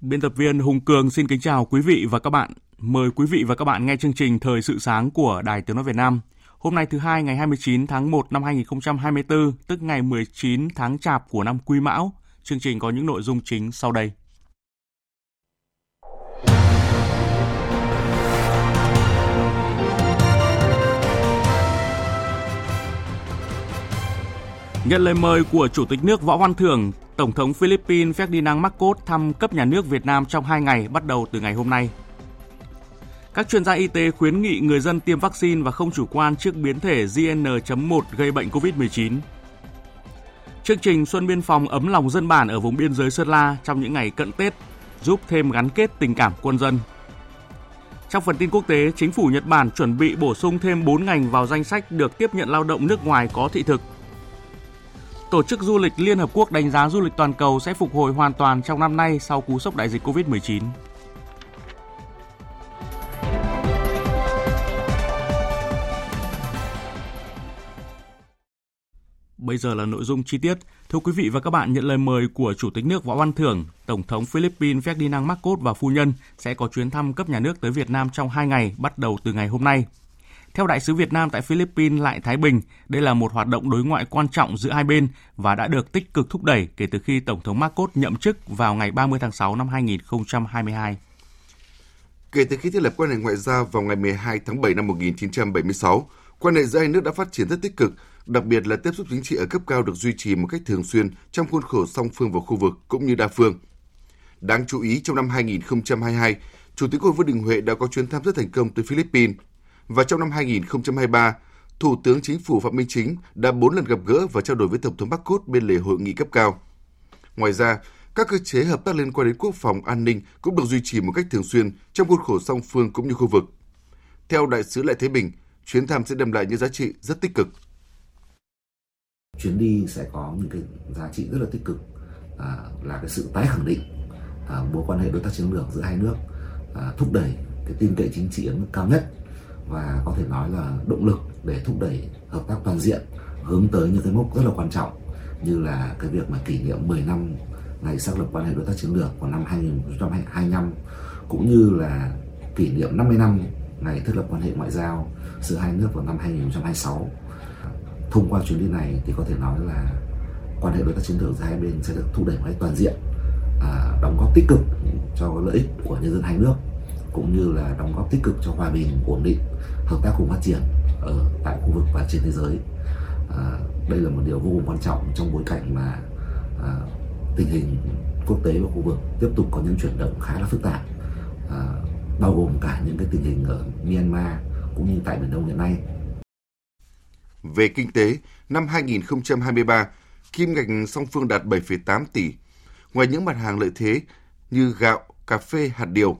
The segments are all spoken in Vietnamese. Biên tập viên Hùng Cường xin kính chào quý vị và các bạn. Mời quý vị và các bạn nghe chương trình Thời sự sáng của Đài Tiếng nói Việt Nam. Hôm nay thứ hai ngày 29 tháng 1 năm 2024, tức ngày 19 tháng Chạp của năm Quý Mão. Chương trình có những nội dung chính sau đây. Nhận lời mời của Chủ tịch nước Võ Văn Thưởng, Tổng thống Philippines Ferdinand Marcos thăm cấp nhà nước Việt Nam trong 2 ngày bắt đầu từ ngày hôm nay. Các chuyên gia y tế khuyến nghị người dân tiêm vaccine và không chủ quan trước biến thể JN.1 gây bệnh Covid-19. Chương trình Xuân biên phòng ấm lòng dân bản ở vùng biên giới Sơn La trong những ngày cận Tết giúp thêm gắn kết tình cảm quân dân. Trong phần tin quốc tế, chính phủ Nhật Bản chuẩn bị bổ sung thêm 4 ngành vào danh sách được tiếp nhận lao động nước ngoài có thị thực. Tổ chức Du lịch Liên Hợp Quốc đánh giá du lịch toàn cầu sẽ phục hồi hoàn toàn trong năm nay sau cú sốc đại dịch Covid-19. Bây giờ là nội dung chi tiết. Thưa quý vị và các bạn, nhận lời mời của Chủ tịch nước Võ Văn Thưởng, Tổng thống Philippines Ferdinand Marcos và phu nhân sẽ có chuyến thăm cấp nhà nước tới Việt Nam trong 2 ngày bắt đầu từ ngày hôm nay. Theo Đại sứ Việt Nam tại Philippines Lại Thái Bình, đây là một hoạt động đối ngoại quan trọng giữa hai bên và đã được tích cực thúc đẩy kể từ khi Tổng thống Marcos nhậm chức vào ngày 30 tháng 6 năm 2022. Kể từ khi thiết lập quan hệ ngoại giao vào ngày 12 tháng 7 năm 1976, quan hệ giữa hai nước đã phát triển rất tích cực, đặc biệt là tiếp xúc chính trị ở cấp cao được duy trì một cách thường xuyên trong khuôn khổ song phương và khu vực cũng như đa phương. Đáng chú ý, trong năm 2022, Chủ tịch Quốc hội Vương Đình Huệ đã có chuyến thăm rất thành công tới Philippines. Và trong năm 2023, Thủ tướng Chính phủ Phạm Minh Chính đã 4 lần gặp gỡ và trao đổi với Tổng thống Marcos bên lề hội nghị cấp cao. Ngoài ra, các cơ chế hợp tác liên quan đến quốc phòng, an ninh cũng được duy trì một cách thường xuyên trong khuôn khổ song phương cũng như khu vực. Theo Đại sứ Lại Thái Bình, chuyến thăm sẽ đem lại những giá trị rất tích cực. Chuyến đi sẽ có những cái giá trị rất là tích cực, là cái sự tái khẳng định mối quan hệ đối tác chiến lược giữa hai nước, thúc đẩy cái tin cậy chính trị ở mức cao nhất. Và có thể nói là động lực để thúc đẩy hợp tác toàn diện hướng tới những cái mốc rất là quan trọng như là cái việc mà kỷ niệm 10 năm ngày xác lập quan hệ đối tác chiến lược vào năm 2025 cũng như là kỷ niệm 50 năm ngày thiết lập quan hệ ngoại giao giữa hai nước vào năm 2026. Thông qua chuyến đi này thì có thể nói là quan hệ đối tác chiến lược giữa hai bên sẽ được thúc đẩy một cách toàn diện, đóng góp tích cực cho lợi ích của nhân dân hai nước, cũng như là đóng góp tích cực cho hòa bình, ổn định, hợp tác cùng phát triển ở tại khu vực và trên thế giới. Đây là một điều vô cùng quan trọng trong bối cảnh mà tình hình quốc tế và khu vực tiếp tục có những chuyển động khá là phức tạp, bao gồm cả những cái tình hình ở Myanmar cũng như tại Biển Đông hiện nay. Về kinh tế, năm 2023, kim ngạch song phương đạt 7,8 tỷ. Ngoài những mặt hàng lợi thế như gạo, cà phê, hạt điều,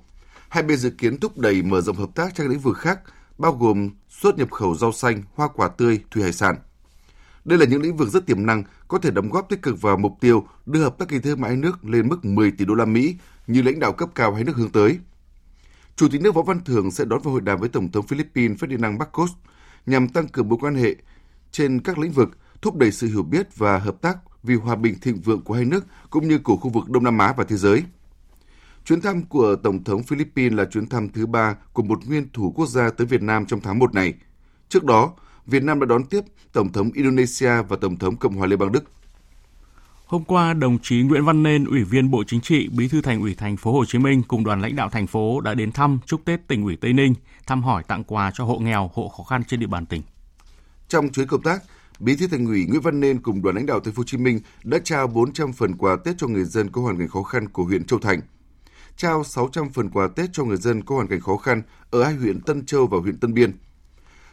hai bên dự kiến thúc đẩy mở rộng hợp tác trong lĩnh vực khác, bao gồm xuất nhập khẩu rau xanh, hoa quả tươi, thủy hải sản. Đây là những lĩnh vực rất tiềm năng, có thể đóng góp tích cực vào mục tiêu đưa hợp tác kinh tế hai nước lên mức 10 tỷ đô la Mỹ như lãnh đạo cấp cao hai nước hướng tới. Chủ tịch nước Võ Văn Thưởng sẽ đón và hội đàm với Tổng thống Philippines Ferdinand Marcos nhằm tăng cường mối quan hệ trên các lĩnh vực, thúc đẩy sự hiểu biết và hợp tác vì hòa bình thịnh vượng của hai nước cũng như của khu vực Đông Nam Á và thế giới. Chuyến thăm của Tổng thống Philippines là chuyến thăm thứ 3 của một nguyên thủ quốc gia tới Việt Nam trong tháng 1 này. Trước đó, Việt Nam đã đón tiếp Tổng thống Indonesia và Tổng thống Cộng hòa Liên bang Đức. Hôm qua, đồng chí Nguyễn Văn Nên, Ủy viên Bộ Chính trị, Bí thư Thành ủy Thành phố Hồ Chí Minh cùng đoàn lãnh đạo thành phố đã đến thăm chúc Tết Tỉnh ủy Tây Ninh, thăm hỏi tặng quà cho hộ nghèo, hộ khó khăn trên địa bàn tỉnh. Trong chuyến công tác, Bí thư Thành ủy Nguyễn Văn Nên cùng đoàn lãnh đạo Thành phố Hồ Chí Minh đã trao 400 phần quà Tết cho người dân có hoàn cảnh khó khăn của huyện Châu Thành, trao 600 phần quà Tết cho người dân có hoàn cảnh khó khăn ở hai huyện Tân Châu và huyện Tân Biên.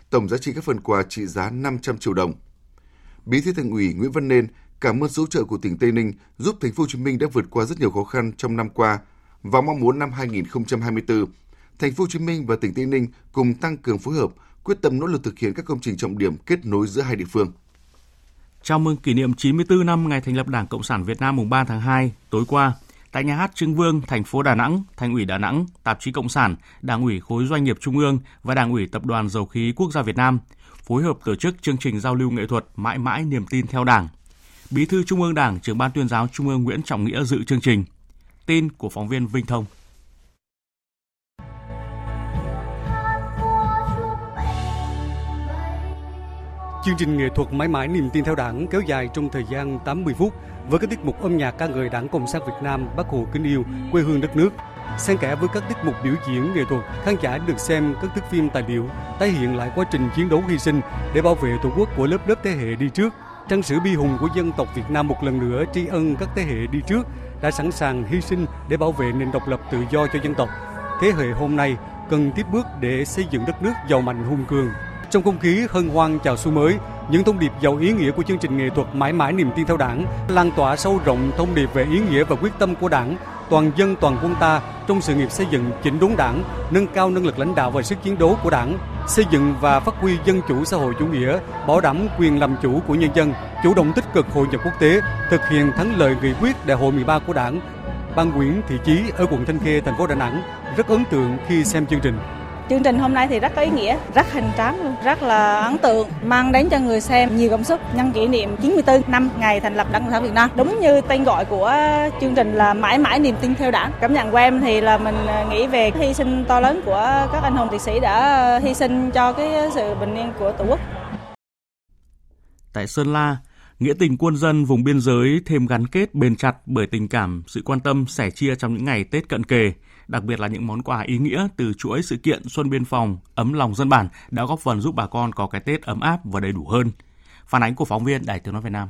Tổng giá trị các phần quà trị giá 500 triệu đồng. Bí thư Thành ủy Nguyễn Văn Nên cảm ơn sự hỗ trợ của tỉnh Tây Ninh giúp Thành phố Hồ Chí Minh đã vượt qua rất nhiều khó khăn trong năm qua và mong muốn năm 2024, Thành phố Hồ Chí Minh và tỉnh Tây Ninh cùng tăng cường phối hợp, quyết tâm nỗ lực thực hiện các công trình trọng điểm kết nối giữa hai địa phương. Chào mừng kỷ niệm 94 năm ngày thành lập Đảng Cộng sản Việt Nam mùng 3 tháng 2 tối qua, tại nhà hát Trưng Vương, thành phố Đà Nẵng, Thành ủy Đà Nẵng, Tạp chí Cộng sản, Đảng ủy khối doanh nghiệp Trung ương và Đảng ủy Tập đoàn Dầu khí Quốc gia Việt Nam phối hợp tổ chức chương trình giao lưu nghệ thuật Mãi mãi niềm tin theo Đảng. Bí thư Trung ương Đảng, Trưởng ban Tuyên giáo Trung ương Nguyễn Trọng Nghĩa dự chương trình. Tin của phóng viên Vinh Thông. Chương trình nghệ thuật Mãi mãi niềm tin theo Đảng kéo dài trong thời gian 80 phút với các tiết mục âm nhạc ca ngợi Đảng Cộng sản Việt Nam, Bác Hồ kính yêu, quê hương đất nước, xen kẽ với các tiết mục biểu diễn nghệ thuật. Khán giả được xem các thước phim tài liệu tái hiện lại quá trình chiến đấu hy sinh để bảo vệ Tổ quốc của lớp lớp thế hệ đi trước. Trang sử bi hùng của dân tộc Việt Nam một lần nữa tri ân các thế hệ đi trước đã sẵn sàng hy sinh để bảo vệ nền độc lập tự do cho dân tộc. Thế hệ hôm nay cần tiếp bước để xây dựng đất nước giàu mạnh hùng cường. Trong không khí hân hoan chào xuân mới, những thông điệp giàu ý nghĩa của chương trình nghệ thuật Mãi mãi niềm tin theo Đảng lan tỏa sâu rộng thông điệp về ý nghĩa và quyết tâm của Đảng, toàn dân toàn quân ta trong sự nghiệp xây dựng chỉnh đốn Đảng, nâng cao năng lực lãnh đạo và sức chiến đấu của Đảng, xây dựng và phát huy dân chủ xã hội chủ nghĩa, bảo đảm quyền làm chủ của nhân dân, chủ động tích cực hội nhập quốc tế, thực hiện thắng lợi nghị quyết Đại hội 13 của Đảng. Bà Nguyễn Thị Chí ở quận Thanh Khê, thành phố Đà Nẵng rất ấn tượng khi xem chương trình. Chương trình hôm nay thì rất có ý nghĩa, rất hoành tráng luôn, rất là ấn tượng, mang đến cho người xem nhiều cảm xúc nhân kỷ niệm 94 năm ngày thành lập Đảng Cộng sản Việt Nam. Đúng như tên gọi của chương trình là mãi mãi niềm tin theo Đảng. Cảm nhận của em thì là mình nghĩ về hy sinh to lớn của các anh hùng liệt sĩ đã hy sinh cho cái sự bình yên của Tổ quốc. Tại Sơn La, nghĩa tình quân dân vùng biên giới thêm gắn kết bền chặt bởi tình cảm, sự quan tâm, sẻ chia trong những ngày Tết cận kề. Đặc biệt là những món quà ý nghĩa từ chuỗi sự kiện Xuân biên phòng ấm lòng dân bản đã góp phần giúp bà con có cái Tết ấm áp và đầy đủ hơn. Phản ánh của phóng viên Đài Tiếng nói Việt Nam.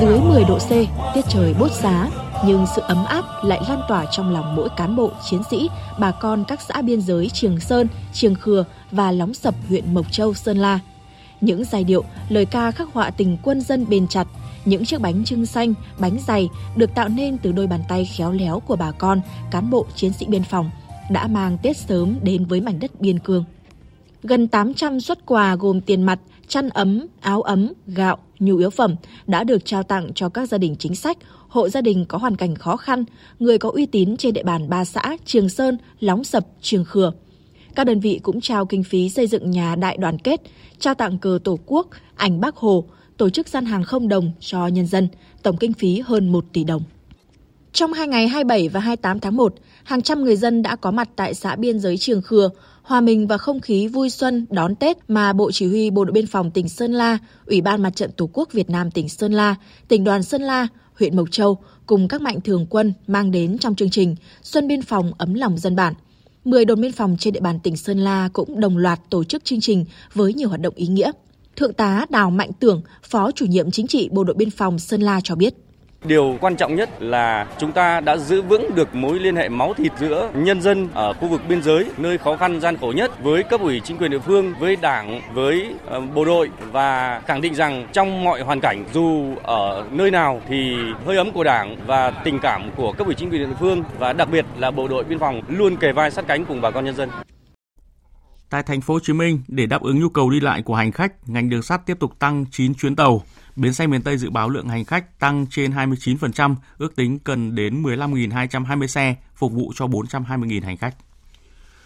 Dưới 10 độ C, tiết trời bốt giá, nhưng sự ấm áp lại lan tỏa trong lòng mỗi cán bộ, chiến sĩ, bà con các xã biên giới Trường Sơn, Trường Khừa và Lóng Sập huyện Mộc Châu, Sơn La. Những giai điệu, lời ca khắc họa tình quân dân bền chặt, những chiếc bánh chưng xanh, bánh dày được tạo nên từ đôi bàn tay khéo léo của bà con, cán bộ, chiến sĩ biên phòng đã mang Tết sớm đến với mảnh đất biên cương. Gần 800 suất quà gồm tiền mặt, chăn ấm, áo ấm, gạo, nhu yếu phẩm đã được trao tặng cho các gia đình chính sách, hộ gia đình có hoàn cảnh khó khăn, người có uy tín trên địa bàn ba xã Trường Sơn, Lóng Sập, Trường Khừa. Các đơn vị cũng trao kinh phí xây dựng nhà đại đoàn kết, trao tặng cờ Tổ quốc, ảnh Bác Hồ, tổ chức gian hàng không đồng cho nhân dân, tổng kinh phí hơn 1 tỷ đồng. Trong 2 ngày 27 và 28 tháng 1, hàng trăm người dân đã có mặt tại xã biên giới Trường Khừa, hòa mình vào không khí vui xuân đón Tết mà Bộ Chỉ huy Bộ đội Biên phòng tỉnh Sơn La, Ủy ban Mặt trận Tổ quốc Việt Nam tỉnh Sơn La, Tỉnh đoàn Sơn La, huyện Mộc Châu cùng các mạnh thường quân mang đến trong chương trình Xuân biên phòng ấm lòng dân bản. 10 đồn biên phòng trên địa bàn tỉnh Sơn La cũng đồng loạt tổ chức chương trình với nhiều hoạt động ý nghĩa. Thượng tá Đào Mạnh Tường, Phó Chủ nhiệm Chính trị Bộ đội Biên phòng Sơn La cho biết. Điều quan trọng nhất là chúng ta đã giữ vững được mối liên hệ máu thịt giữa nhân dân ở khu vực biên giới, nơi khó khăn gian khổ nhất với cấp ủy chính quyền địa phương, với Đảng, với bộ đội và khẳng định rằng trong mọi hoàn cảnh, dù ở nơi nào thì hơi ấm của Đảng và tình cảm của cấp ủy chính quyền địa phương và đặc biệt là bộ đội biên phòng luôn kề vai sát cánh cùng bà con nhân dân. Tại thành phố Hồ Chí Minh, để đáp ứng nhu cầu đi lại của hành khách, ngành đường sắt tiếp tục tăng 9 chuyến tàu. Bến xe miền Tây dự báo lượng hành khách tăng trên 29%, ước tính cần đến 15.220 xe, phục vụ cho 420.000 hành khách.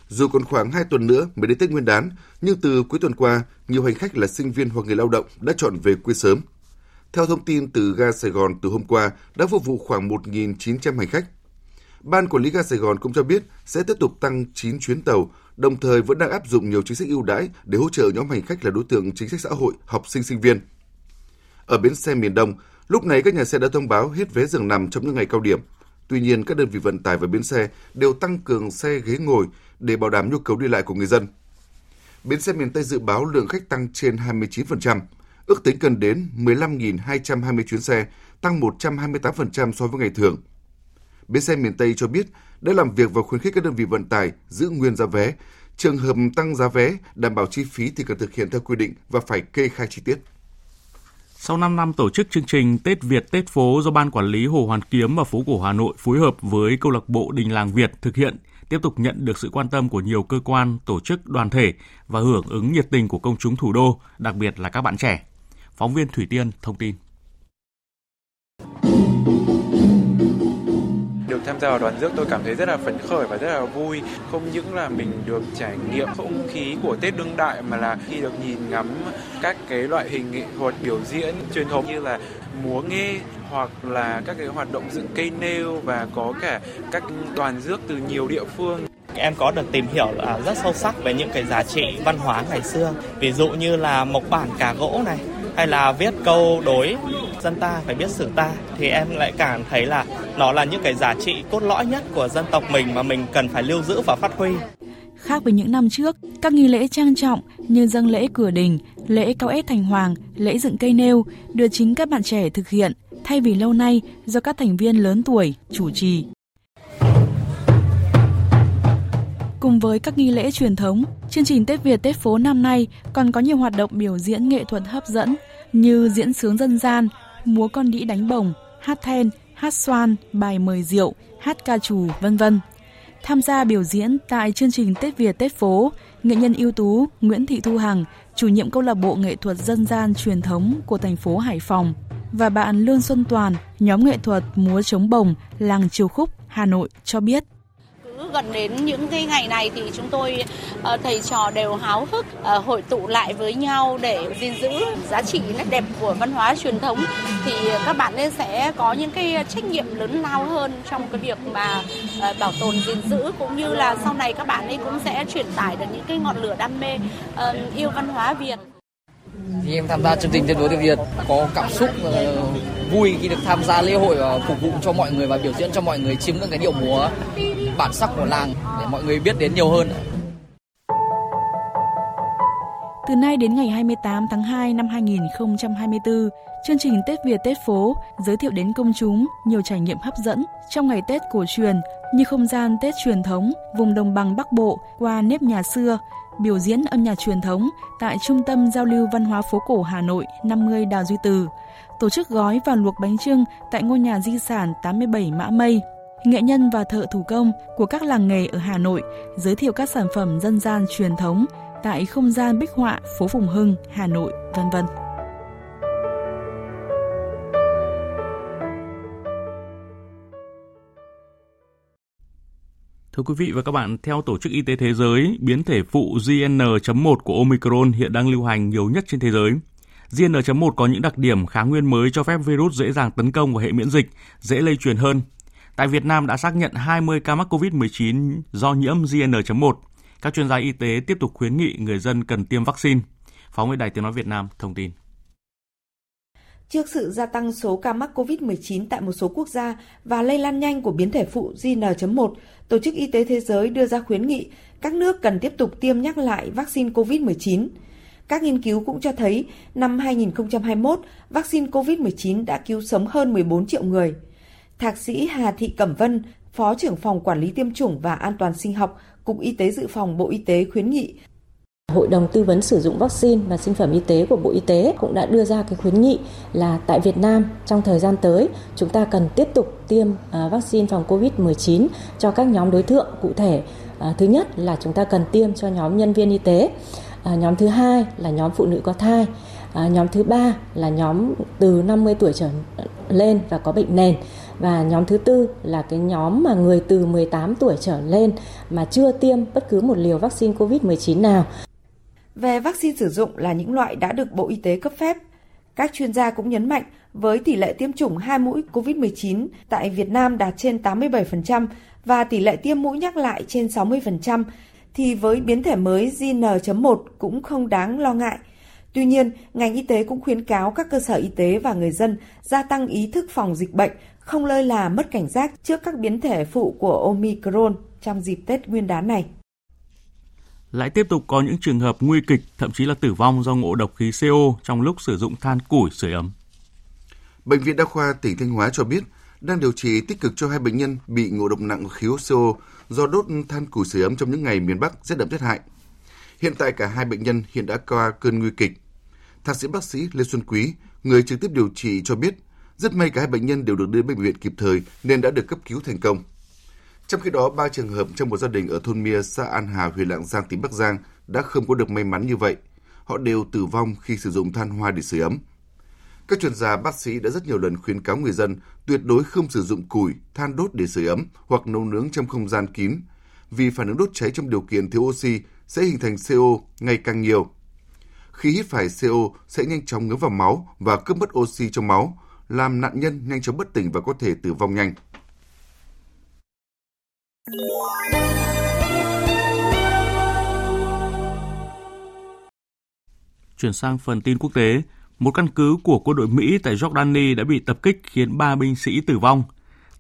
Dù còn khoảng 2 tuần nữa mới đến Tết Nguyên đán, nhưng từ cuối tuần qua, nhiều hành khách là sinh viên hoặc người lao động đã chọn về quê sớm. Theo thông tin từ ga Sài Gòn từ hôm qua, đã phục vụ khoảng 1.900 hành khách. Ban Quản lý ga Sài Gòn cũng cho biết sẽ tiếp tục tăng 9 chuyến tàu, đồng thời vẫn đang áp dụng nhiều chính sách ưu đãi để hỗ trợ nhóm hành khách là đối tượng chính sách xã hội, học sinh, sinh viên. Ở bến xe miền Đông, lúc này các nhà xe đã thông báo hết vé giường nằm trong những ngày cao điểm. Tuy nhiên, các đơn vị vận tải và bến xe đều tăng cường xe ghế ngồi để bảo đảm nhu cầu đi lại của người dân. bến xe miền Tây dự báo lượng khách tăng trên 29%, ước tính cần đến 15.220 chuyến xe, tăng 128% so với ngày thường. Bến xe miền Tây cho biết đã làm việc và khuyến khích các đơn vị vận tải giữ nguyên giá vé. Trường hợp tăng giá vé, đảm bảo chi phí thì cần thực hiện theo quy định và phải kê khai chi tiết. Sau 5 năm tổ chức chương trình Tết Việt Tết Phố do Ban Quản lý Hồ Hoàn Kiếm và Phố Cổ Hà Nội phối hợp với Câu lạc bộ Đình Làng Việt thực hiện, tiếp tục nhận được sự quan tâm của nhiều cơ quan, tổ chức, đoàn thể và hưởng ứng nhiệt tình của công chúng thủ đô, đặc biệt là các bạn trẻ. Phóng viên Thủy Tiên thông tin. Tham gia vào đoàn rước tôi cảm thấy rất là phấn khởi và rất là vui, không những là mình được trải nghiệm không khí của Tết đương đại mà là khi được nhìn ngắm các cái loại hình nghệ thuật biểu diễn truyền thống như là múa nghe hoặc là các cái hoạt động dựng cây nêu, và có cả các đoàn rước từ nhiều địa phương. Em có được tìm hiểu rất sâu sắc về những cái giá trị văn hóa ngày xưa, ví dụ như là mộc bản cà gỗ này, hay là viết câu đối dân ta phải biết sử ta, thì em lại cảm thấy là nó là những cái giá trị cốt lõi nhất của dân tộc mình mà mình cần phải lưu giữ và phát huy. Khác với những năm trước, các nghi lễ trang trọng như dâng lễ cửa đình, lễ cao ép thành hoàng, lễ dựng cây nêu được chính các bạn trẻ thực hiện thay vì lâu nay do các thành viên lớn tuổi chủ trì. Cùng với các nghi lễ truyền thống, chương trình Tết Việt Tết Phố năm nay còn có nhiều hoạt động biểu diễn nghệ thuật hấp dẫn như diễn sướng dân gian, múa con đĩ đánh bồng, hát then, hát xoan, bài mời rượu, hát ca trù, v.v. Tham gia biểu diễn tại chương trình Tết Việt Tết Phố, nghệ nhân ưu tú Nguyễn Thị Thu Hằng, chủ nhiệm câu lạc bộ nghệ thuật dân gian truyền thống của thành phố Hải Phòng, và bạn Lương Xuân Toàn, nhóm nghệ thuật múa trống bồng làng Triều Khúc, Hà Nội cho biết. Gần đến những cái ngày này thì chúng tôi thầy trò đều háo hức hội tụ lại với nhau để gìn giữ giá trị nét đẹp của văn hóa truyền thống, thì các bạn ấy sẽ có những cái trách nhiệm lớn lao hơn trong cái việc mà bảo tồn gìn giữ, cũng như là sau này các bạn ấy cũng sẽ truyền tải được những cái ngọn lửa đam mê yêu văn hóa Việt. Khi em tham gia chương trình Tết Việt Tết Việt có cảm xúc vui khi được tham gia lễ hội và phục vụ cho mọi người và biểu diễn cho mọi người chiêm ngưỡng cái điệu múa bản sắc của làng để mọi người biết đến nhiều hơn. Từ nay đến ngày 28 tháng 2 năm 2024, chương trình Tết Việt Tết Phố giới thiệu đến công chúng nhiều trải nghiệm hấp dẫn trong ngày Tết cổ truyền như không gian Tết truyền thống vùng đồng bằng Bắc Bộ qua nếp nhà xưa, biểu diễn âm nhạc truyền thống tại Trung tâm Giao lưu Văn hóa Phố Cổ Hà Nội 50 Đào Duy Từ, tổ chức gói và luộc bánh chưng tại ngôi nhà di sản 87 Mã Mây. Nghệ nhân và thợ thủ công của các làng nghề ở Hà Nội giới thiệu các sản phẩm dân gian truyền thống tại không gian bích họa phố Phùng Hưng, Hà Nội, v.v. Thưa quý vị và các bạn, theo Tổ chức Y tế Thế giới, biến thể phụ JN.1 của Omicron hiện đang lưu hành nhiều nhất trên thế giới. JN.1 có những đặc điểm kháng nguyên mới cho phép virus dễ dàng tấn công vào hệ miễn dịch, dễ lây truyền hơn. Tại Việt Nam đã xác nhận 20 ca mắc COVID-19 do nhiễm JN.1. Các chuyên gia y tế tiếp tục khuyến nghị người dân cần tiêm vaccine. Phóng viên Đài Tiếng Nói Việt Nam thông tin. Trước sự gia tăng số ca mắc COVID-19 tại một số quốc gia và lây lan nhanh của biến thể phụ JN.1, Tổ chức Y tế Thế giới đưa ra khuyến nghị các nước cần tiếp tục tiêm nhắc lại vaccine COVID-19. Các nghiên cứu cũng cho thấy năm 2021, vaccine COVID-19 đã cứu sống hơn 14 triệu người. Thạc sĩ Hà Thị Cẩm Vân, Phó trưởng phòng Quản lý Tiêm chủng và An toàn Sinh học, Cục Y tế Dự phòng Bộ Y tế khuyến nghị. Hội đồng tư vấn sử dụng vaccine và sinh phẩm y tế của Bộ Y tế cũng đã đưa ra cái khuyến nghị là tại Việt Nam trong thời gian tới chúng ta cần tiếp tục tiêm vaccine phòng COVID-19 cho các nhóm đối tượng cụ thể. Thứ nhất là chúng ta cần tiêm cho nhóm nhân viên y tế, nhóm thứ hai là nhóm phụ nữ có thai, nhóm thứ ba là nhóm từ 50 tuổi trở lên và có bệnh nền. Và nhóm thứ tư là cái nhóm mà người từ 18 tuổi trở lên mà chưa tiêm bất cứ một liều vaccine COVID-19 nào. Về vaccine sử dụng là những loại đã được Bộ Y tế cấp phép. Các chuyên gia cũng nhấn mạnh với tỷ lệ tiêm chủng 2 mũi COVID-19 tại Việt Nam đạt trên 87% và tỷ lệ tiêm mũi nhắc lại trên 60% thì với biến thể mới JN.1 cũng không đáng lo ngại. Tuy nhiên, ngành y tế cũng khuyến cáo các cơ sở y tế và người dân gia tăng ý thức phòng dịch bệnh, không lơi là mất cảnh giác trước các biến thể phụ của Omicron trong dịp Tết Nguyên đán này. lại tiếp tục có những trường hợp nguy kịch, thậm chí là tử vong do ngộ độc khí CO trong lúc sử dụng than củi sưởi ấm. Bệnh viện Đa khoa tỉnh Thanh Hóa cho biết đang điều trị tích cực cho 2 bệnh nhân bị ngộ độc nặng khí CO do đốt than củi sưởi ấm trong những ngày miền Bắc rét đậm rét hại. Hiện tại cả 2 bệnh nhân hiện đã qua cơn nguy kịch. Thạc sĩ bác sĩ Lê Xuân Quý, người trực tiếp điều trị cho biết rất may cả 2 bệnh nhân đều được đưa đến bệnh viện kịp thời nên đã được cấp cứu thành công. Trong khi đó, 3 trường hợp trong một gia đình ở thôn Mia, xã An Hà, huyện Lạng Giang, tỉnh Bắc Giang đã không có được may mắn như vậy. Họ đều tử vong khi sử dụng than hoa để sưởi ấm. Các chuyên gia bác sĩ đã rất nhiều lần khuyến cáo người dân tuyệt đối không sử dụng củi, than đốt để sưởi ấm hoặc nấu nướng trong không gian kín, vì phản ứng đốt cháy trong điều kiện thiếu oxy sẽ hình thành CO ngày càng nhiều. Khi hít phải CO sẽ nhanh chóng ngấm vào máu và cướp mất oxy trong máu, làm nạn nhân nhanh chóng bất tỉnh và có thể tử vong nhanh. Chuyển sang phần tin quốc tế, một căn cứ của quân đội Mỹ tại Jordani đã bị tập kích khiến 3 binh sĩ tử vong.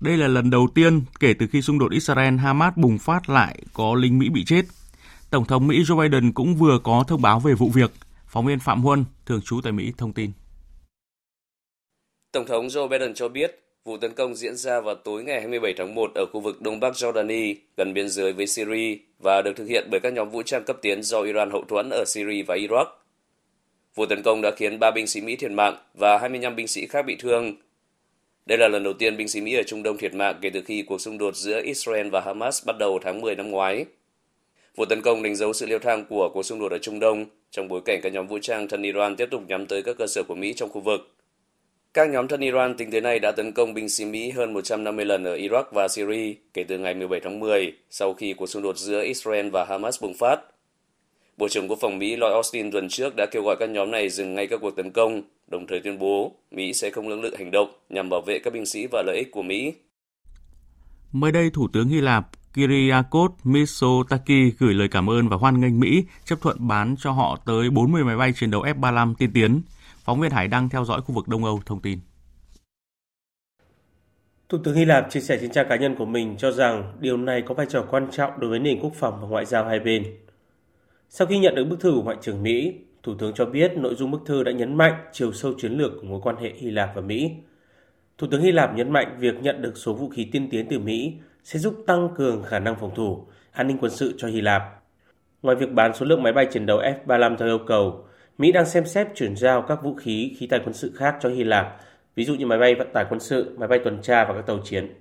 Đây là lần đầu tiên kể từ khi xung đột Israel-Hamas bùng phát lại có lính Mỹ bị chết. Tổng thống Mỹ Joe Biden cũng vừa có thông báo về vụ việc. Phóng viên Phạm Huân, thường trú tại Mỹ, thông tin. Tổng thống Joe Biden cho biết vụ tấn công diễn ra vào tối ngày 27 tháng 1 ở khu vực Đông Bắc Jordani, gần biên giới với Syria và được thực hiện bởi các nhóm vũ trang cấp tiến do Iran hậu thuẫn ở Syria và Iraq. Vụ tấn công đã khiến 3 binh sĩ Mỹ thiệt mạng và 25 binh sĩ khác bị thương. Đây là lần đầu tiên binh sĩ Mỹ ở Trung Đông thiệt mạng kể từ khi cuộc xung đột giữa Israel và Hamas bắt đầu tháng 10 năm ngoái. Vụ tấn công đánh dấu sự leo thang của cuộc xung đột ở Trung Đông trong bối cảnh các nhóm vũ trang thân Iran tiếp tục nhắm tới các cơ sở của Mỹ trong khu vực. Các nhóm thân Iran tính tới nay đã tấn công binh sĩ Mỹ hơn 150 lần ở Iraq và Syria kể từ ngày 17 tháng 10 sau khi cuộc xung đột giữa Israel và Hamas bùng phát. Bộ trưởng Quốc phòng Mỹ Lloyd Austin tuần trước đã kêu gọi các nhóm này dừng ngay các cuộc tấn công, đồng thời tuyên bố Mỹ sẽ không lưỡng lự hành động nhằm bảo vệ các binh sĩ và lợi ích của Mỹ. Mới đây, Thủ tướng Hy Lạp Kyriakos Mitsotakis gửi lời cảm ơn và hoan nghênh Mỹ chấp thuận bán cho họ tới 40 máy bay chiến đấu F-35 tiên tiến. Phóng viên Hải Đăng theo dõi khu vực Đông Âu thông tin. Thủ tướng Hy Lạp chia sẻ trên trang cá nhân của mình cho rằng điều này có vai trò quan trọng đối với nền quốc phòng và ngoại giao hai bên. Sau khi nhận được bức thư của Ngoại trưởng Mỹ, Thủ tướng cho biết nội dung bức thư đã nhấn mạnh chiều sâu chiến lược của mối quan hệ Hy Lạp và Mỹ. Thủ tướng Hy Lạp nhấn mạnh việc nhận được số vũ khí tiên tiến từ Mỹ sẽ giúp tăng cường khả năng phòng thủ, an ninh quân sự cho Hy Lạp. Ngoài việc bán số lượng máy bay chiến đấu F-35 theo yêu cầu, Mỹ đang xem xét chuyển giao các vũ khí, khí tài quân sự khác cho Hy Lạp, ví dụ như máy bay vận tải quân sự, máy bay tuần tra và các tàu chiến.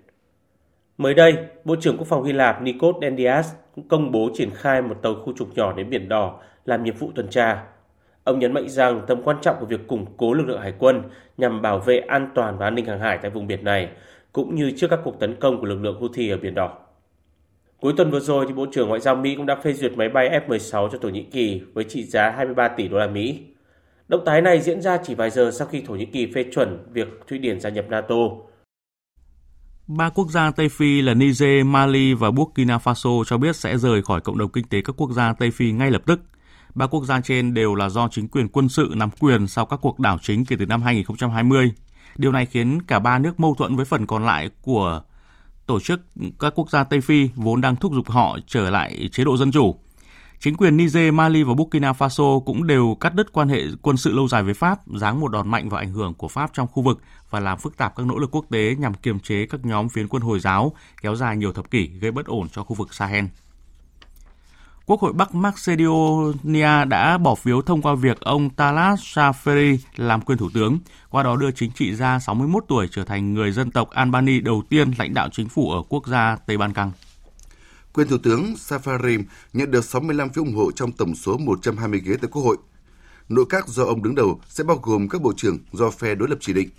Mới đây, Bộ trưởng Quốc phòng Hy Lạp Nikos Dendias cũng công bố triển khai một tàu khu trục nhỏ đến Biển Đỏ làm nhiệm vụ tuần tra. Ông nhấn mạnh rằng tầm quan trọng của việc củng cố lực lượng hải quân nhằm bảo vệ an toàn và an ninh hàng hải tại vùng biển này, cũng như trước các cuộc tấn công của lực lượng Houthi ở Biển Đỏ. Cuối tuần vừa rồi, thì Bộ trưởng Ngoại giao Mỹ cũng đã phê duyệt máy bay F-16 cho Thổ Nhĩ Kỳ với trị giá 23 tỷ đô la Mỹ. Động thái này diễn ra chỉ vài giờ sau khi Thổ Nhĩ Kỳ phê chuẩn việc Thụy Điển gia nhập NATO. 3 quốc gia Tây Phi là Niger, Mali và Burkina Faso cho biết sẽ rời khỏi cộng đồng kinh tế các quốc gia Tây Phi ngay lập tức. 3 quốc gia trên đều là do chính quyền quân sự nắm quyền sau các cuộc đảo chính kể từ năm 2020. Điều này khiến cả 3 nước mâu thuẫn với phần còn lại của tổ chức các quốc gia Tây Phi vốn đang thúc giục họ trở lại chế độ dân chủ. Chính quyền Niger, Mali và Burkina Faso cũng đều cắt đứt quan hệ quân sự lâu dài với Pháp, giáng một đòn mạnh vào ảnh hưởng của Pháp trong khu vực và làm phức tạp các nỗ lực quốc tế nhằm kiềm chế các nhóm phiến quân Hồi giáo kéo dài nhiều thập kỷ gây bất ổn cho khu vực Sahel. Quốc hội Bắc Macedonia đã bỏ phiếu thông qua việc ông Talat Xhaferi làm quyền thủ tướng, qua đó đưa chính trị gia 61 tuổi trở thành người dân tộc Albania đầu tiên lãnh đạo chính phủ ở quốc gia Tây Ban Căng. Quyền thủ tướng Xhaferi nhận được 65 phiếu ủng hộ trong tổng số 120 ghế tại Quốc hội. Nội các do ông đứng đầu sẽ bao gồm các bộ trưởng do phe đối lập chỉ định.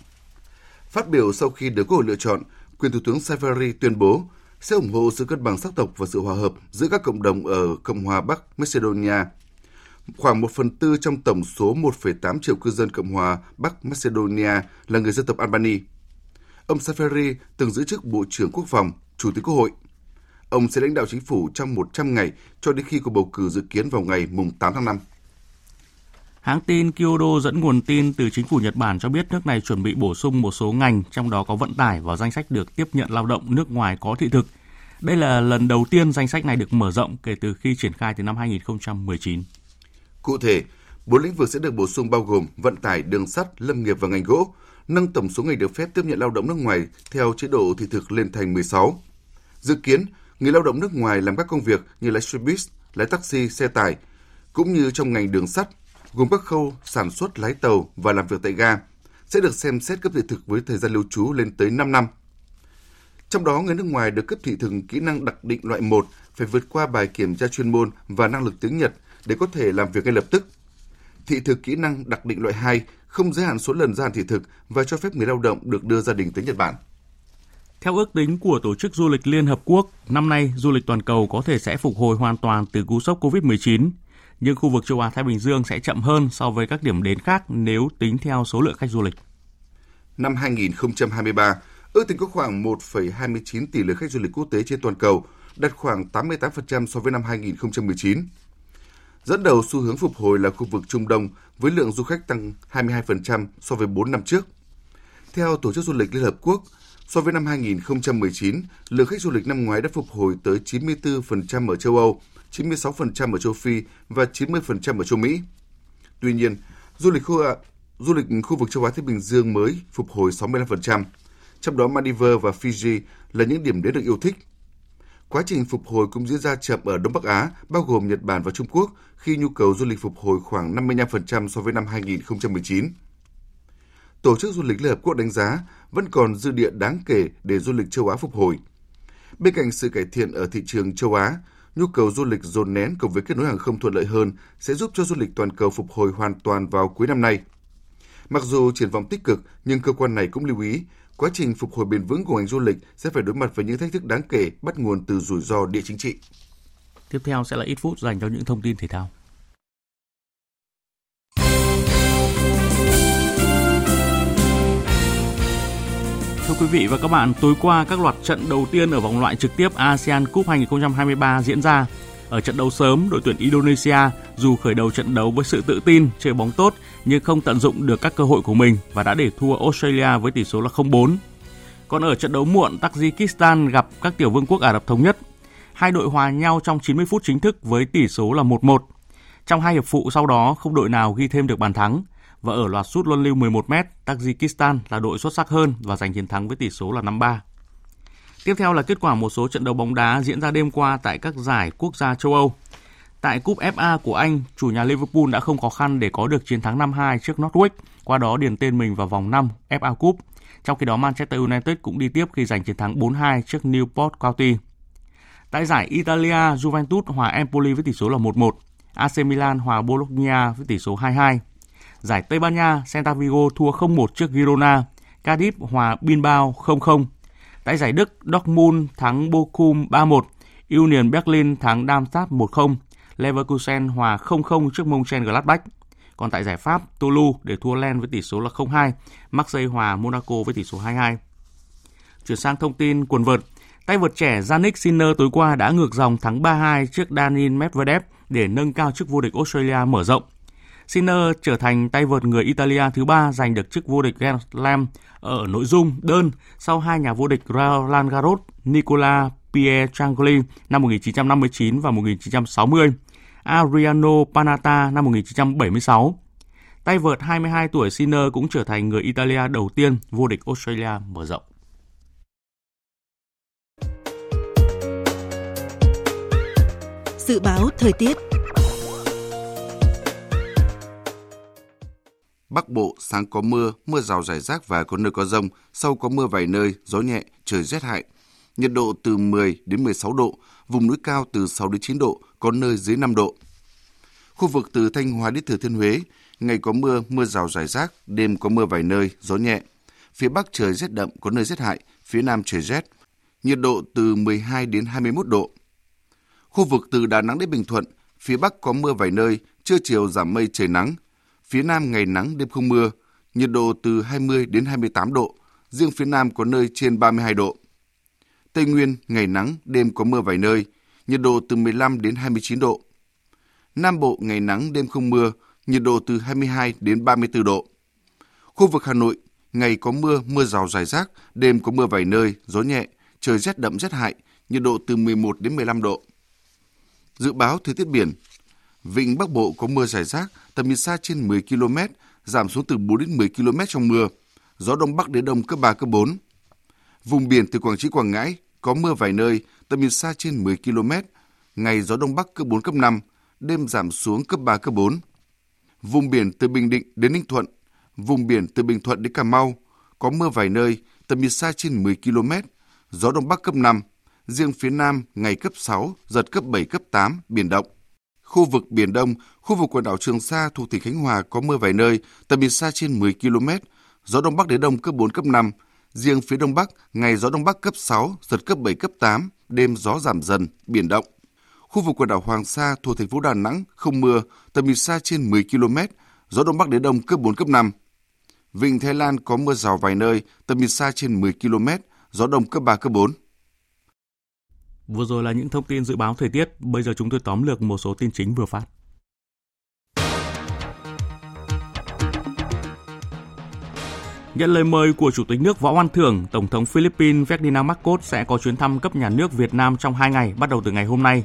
Phát biểu sau khi được Quốc hội lựa chọn, quyền thủ tướng Xhaferi tuyên bố sẽ ủng hộ sự cân bằng sắc tộc và sự hòa hợp giữa các cộng đồng ở Cộng hòa Bắc Macedonia. Khoảng 1/4 trong tổng số 1,8 triệu cư dân Cộng hòa Bắc Macedonia là người dân tộc Albania. Ông Xhaferi từng giữ chức Bộ trưởng Quốc phòng, Chủ tịch Quốc hội. Ông sẽ lãnh đạo chính phủ trong 100 ngày cho đến khi cuộc bầu cử dự kiến vào ngày 8 tháng 5. Hãng tin Kyodo dẫn nguồn tin từ chính phủ Nhật Bản cho biết nước này chuẩn bị bổ sung một số ngành, trong đó có vận tải, vào danh sách được tiếp nhận lao động nước ngoài có thị thực. Đây là lần đầu tiên danh sách này được mở rộng kể từ khi triển khai từ năm 2019. Cụ thể, 4 lĩnh vực sẽ được bổ sung bao gồm vận tải, đường sắt, lâm nghiệp và ngành gỗ, nâng tổng số ngày được phép tiếp nhận lao động nước ngoài theo chế độ thị thực lên thành 16. Dự kiến, người lao động nước ngoài làm các công việc như lái xe buýt, lái taxi, xe tải, cũng như trong ngành đường sắt, gồm các khâu sản xuất, lái tàu và làm việc tại ga, sẽ được xem xét cấp thị thực với thời gian lưu trú lên tới 5 năm. Trong đó, người nước ngoài được cấp thị thực kỹ năng đặc định loại 1 phải vượt qua bài kiểm tra chuyên môn và năng lực tiếng Nhật để có thể làm việc ngay lập tức. Thị thực kỹ năng đặc định loại 2 không giới hạn số lần gia hạn thị thực và cho phép người lao động được đưa gia đình tới Nhật Bản. Theo ước tính của Tổ chức Du lịch Liên Hợp Quốc, năm nay du lịch toàn cầu có thể sẽ phục hồi hoàn toàn từ cú sốc Covid-19, nhưng khu vực châu Á-Thái Bình Dương sẽ chậm hơn so với các điểm đến khác nếu tính theo số lượng khách du lịch. Năm 2023, ước tính có khoảng 1,29 tỷ lượt khách du lịch quốc tế trên toàn cầu, đạt khoảng 88% so với năm 2019. Dẫn đầu xu hướng phục hồi là khu vực Trung Đông với lượng du khách tăng 22% so với 4 năm trước. Theo Tổ chức Du lịch Liên Hợp Quốc, so với năm 2019, lượng khách du lịch năm ngoái đã phục hồi tới 94% ở châu Âu, 96% ở châu Phi và 90% ở châu Mỹ. Tuy nhiên, du lịch khu vực châu Á Thái Bình Dương mới phục hồi 65%, trong đó Maldives và Fiji là những điểm đến được yêu thích. Quá trình phục hồi cũng diễn ra chậm ở Đông Bắc Á, bao gồm Nhật Bản và Trung Quốc, khi nhu cầu du lịch phục hồi khoảng 55% so với năm 2019. Tổ chức Du lịch Liên Hợp Quốc đánh giá vẫn còn dư địa đáng kể để du lịch châu Á phục hồi. Bên cạnh sự cải thiện ở thị trường châu Á, nhu cầu du lịch dồn nén cùng với kết nối hàng không thuận lợi hơn sẽ giúp cho du lịch toàn cầu phục hồi hoàn toàn vào cuối năm nay. Mặc dù triển vọng tích cực, nhưng cơ quan này cũng lưu ý, quá trình phục hồi bền vững của ngành du lịch sẽ phải đối mặt với những thách thức đáng kể bắt nguồn từ rủi ro địa chính trị. Tiếp theo sẽ là ít phút dành cho những thông tin thể thao. Thưa quý vị và các bạn, tối qua các loạt trận đầu tiên ở vòng loại trực tiếp ASEAN Cup 2023 diễn ra. Ở trận đấu sớm, đội tuyển Indonesia dù khởi đầu trận đấu với sự tự tin, chơi bóng tốt nhưng không tận dụng được các cơ hội của mình và đã để thua Australia với tỷ số là 0-4. Còn ở trận đấu muộn, Tajikistan gặp các tiểu vương quốc Ả Rập Thống Nhất. Hai đội hòa nhau trong 90 phút chính thức với tỷ số là 1-1. Trong hai hiệp phụ sau đó, không đội nào ghi thêm được bàn thắng. Và ở loạt sút luân lưu 11m, Tajikistan là đội xuất sắc hơn và giành chiến thắng với tỷ số là 5-3. Tiếp theo là kết quả một số trận đấu bóng đá diễn ra đêm qua tại các giải quốc gia châu Âu. Tại cúp FA của Anh, chủ nhà Liverpool đã không khó khăn để có được chiến thắng 5-2 trước Norwich, qua đó điền tên mình vào vòng 5 FA Cup. Trong khi đó Manchester United cũng đi tiếp khi giành chiến thắng 4-2 trước Newport County. Tại giải Italia, Juventus hòa Empoli với tỷ số là 1-1, AC Milan hòa Bologna với tỷ số 2-2. Giải Tây Ban Nha, Santa Vigo thua 0-1 trước Girona, Cardiff hòa Bilbao 0-0. Tại giải Đức, Dortmund thắng Bochum 3-1, Union Berlin thắng Darmstadt 1-0, Leverkusen hòa 0-0 trước Mönchengladbach. Còn tại giải Pháp, Toulouse để thua Lens với tỷ số là 0-2, Marseille hòa Monaco với tỷ số 2-2. Chuyển sang thông tin quần vợt, tay vợt trẻ Jannik Sinner tối qua đã ngược dòng thắng 3-2 trước Daniil Medvedev để nâng cao chức vô địch Australia mở rộng. Sinner trở thành tay vợt người Italia thứ 3 giành được chức vô địch Grand Slam ở nội dung đơn sau hai nhà vô địch Roland Garros Nicola Pietrangeli năm 1959 và 1960, Adriano Panatta năm 1976. Tay vợt 22 tuổi Sinner cũng trở thành người Italia đầu tiên vô địch Australia mở rộng. Dự báo thời tiết. Bắc Bộ sáng có mưa, mưa rào rải rác và có nơi có dông, sau có mưa vài nơi, gió nhẹ, trời rét hại. Nhiệt độ từ 10 đến 16 độ, vùng núi cao từ 6 đến 9 độ, có nơi dưới 5 độ. Khu vực từ Thanh Hóa đến Thừa Thiên Huế, ngày có mưa, mưa rào rải rác, đêm có mưa vài nơi, gió nhẹ. Phía Bắc trời rét đậm, có nơi rét hại, phía Nam trời rét. Nhiệt độ từ 12 đến 21 độ. Khu vực từ Đà Nẵng đến Bình Thuận, phía Bắc có mưa vài nơi, trưa chiều giảm mây trời nắng. Phía Nam ngày nắng đêm không mưa, nhiệt độ từ 20 đến 28 độ, riêng phía Nam có nơi trên 32 độ. Tây Nguyên ngày nắng đêm có mưa vài nơi, nhiệt độ từ 15 đến 29 độ. Nam Bộ ngày nắng đêm không mưa, nhiệt độ từ 22 đến 34 độ. Khu vực Hà Nội ngày có mưa, mưa rào rải rác, đêm có mưa vài nơi, gió nhẹ, trời rét đậm rét hại, nhiệt độ từ 11 đến 15 độ. Dự báo thời tiết biển, vịnh Bắc Bộ có mưa rải rác, tầm nhìn xa trên 10 km, giảm xuống từ 4 đến 10 km trong mưa, gió Đông Bắc đến Đông cấp 3, cấp 4. Vùng biển từ Quảng Trị, Quảng Ngãi có mưa vài nơi, tầm nhìn xa trên 10 km, ngày gió Đông Bắc cấp 4, cấp 5, đêm giảm xuống cấp 3, cấp 4. Vùng biển từ Bình Định đến Ninh Thuận, vùng biển từ Bình Thuận đến Cà Mau có mưa vài nơi, tầm nhìn xa trên 10 km, gió Đông Bắc cấp 5, riêng phía Nam ngày cấp 6, giật cấp 7, cấp 8, biển động. Khu vực Biển Đông, khu vực quần đảo Trường Sa thuộc tỉnh Khánh Hòa có mưa vài nơi, tầm nhìn xa trên 10 km, gió Đông Bắc đến Đông cấp 4, cấp 5, riêng phía Đông Bắc, ngày gió Đông Bắc cấp 6, giật cấp 7, cấp 8, đêm gió giảm dần, biển động. Khu vực quần đảo Hoàng Sa thuộc thành phố Đà Nẵng không mưa, tầm nhìn xa trên 10 km, gió Đông Bắc đến Đông cấp 4, cấp 5. Vịnh Thái Lan có mưa rào vài nơi, tầm nhìn xa trên 10 km, gió Đông cấp 3, cấp 4. Vừa rồi là những thông tin dự báo thời tiết, bây giờ chúng tôi tóm lược một số tin chính vừa phát. Nhận lời mời của Chủ tịch nước Võ Văn Thưởng, Tổng thống Philippines Ferdinand Marcos sẽ có chuyến thăm cấp nhà nước Việt Nam trong 2 ngày, bắt đầu từ ngày hôm nay.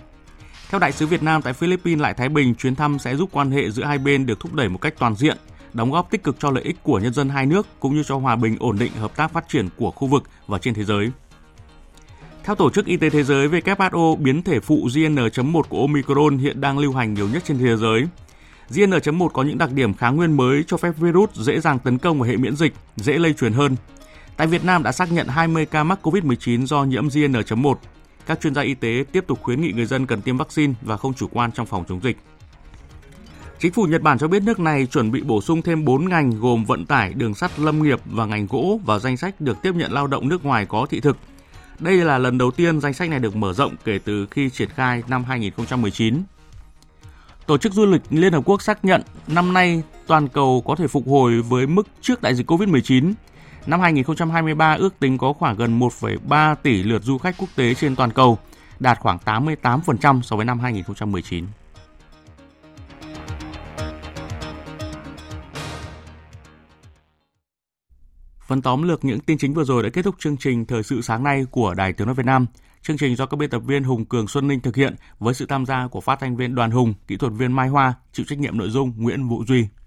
Theo Đại sứ Việt Nam tại Philippines Lại Thái Bình, chuyến thăm sẽ giúp quan hệ giữa hai bên được thúc đẩy một cách toàn diện, đóng góp tích cực cho lợi ích của nhân dân hai nước cũng như cho hòa bình, ổn định, hợp tác phát triển của khu vực và trên thế giới. Theo Tổ chức Y tế Thế giới WHO, biến thể phụ JN.1 của Omicron hiện đang lưu hành nhiều nhất trên thế giới. JN.1 có những đặc điểm kháng nguyên mới cho phép virus dễ dàng tấn công vào hệ miễn dịch, dễ lây truyền hơn. Tại Việt Nam đã xác nhận 20 ca mắc Covid-19 do nhiễm JN.1. Các chuyên gia y tế tiếp tục khuyến nghị người dân cần tiêm vaccine và không chủ quan trong phòng chống dịch. Chính phủ Nhật Bản cho biết nước này chuẩn bị bổ sung thêm 4 ngành gồm vận tải, đường sắt, lâm nghiệp và ngành gỗ vào danh sách được tiếp nhận lao động nước ngoài có thị thực. Đây là lần đầu tiên danh sách này được mở rộng kể từ khi triển khai năm 2019. Tổ chức Du lịch Liên Hợp Quốc xác nhận năm nay toàn cầu có thể phục hồi với mức trước đại dịch Covid-19. Năm 2023 ước tính có khoảng gần 1,3 tỷ lượt du khách quốc tế trên toàn cầu, đạt khoảng 88% so với năm 2019. Phần tóm lược những tin chính vừa rồi đã kết thúc chương trình Thời sự sáng nay của Đài Tiếng nói Việt Nam. Chương trình do các biên tập viên Hùng Cường, Xuân Ninh thực hiện với sự tham gia của phát thanh viên Đoàn Hùng, kỹ thuật viên Mai Hoa, chịu trách nhiệm nội dung Nguyễn Vũ Duy.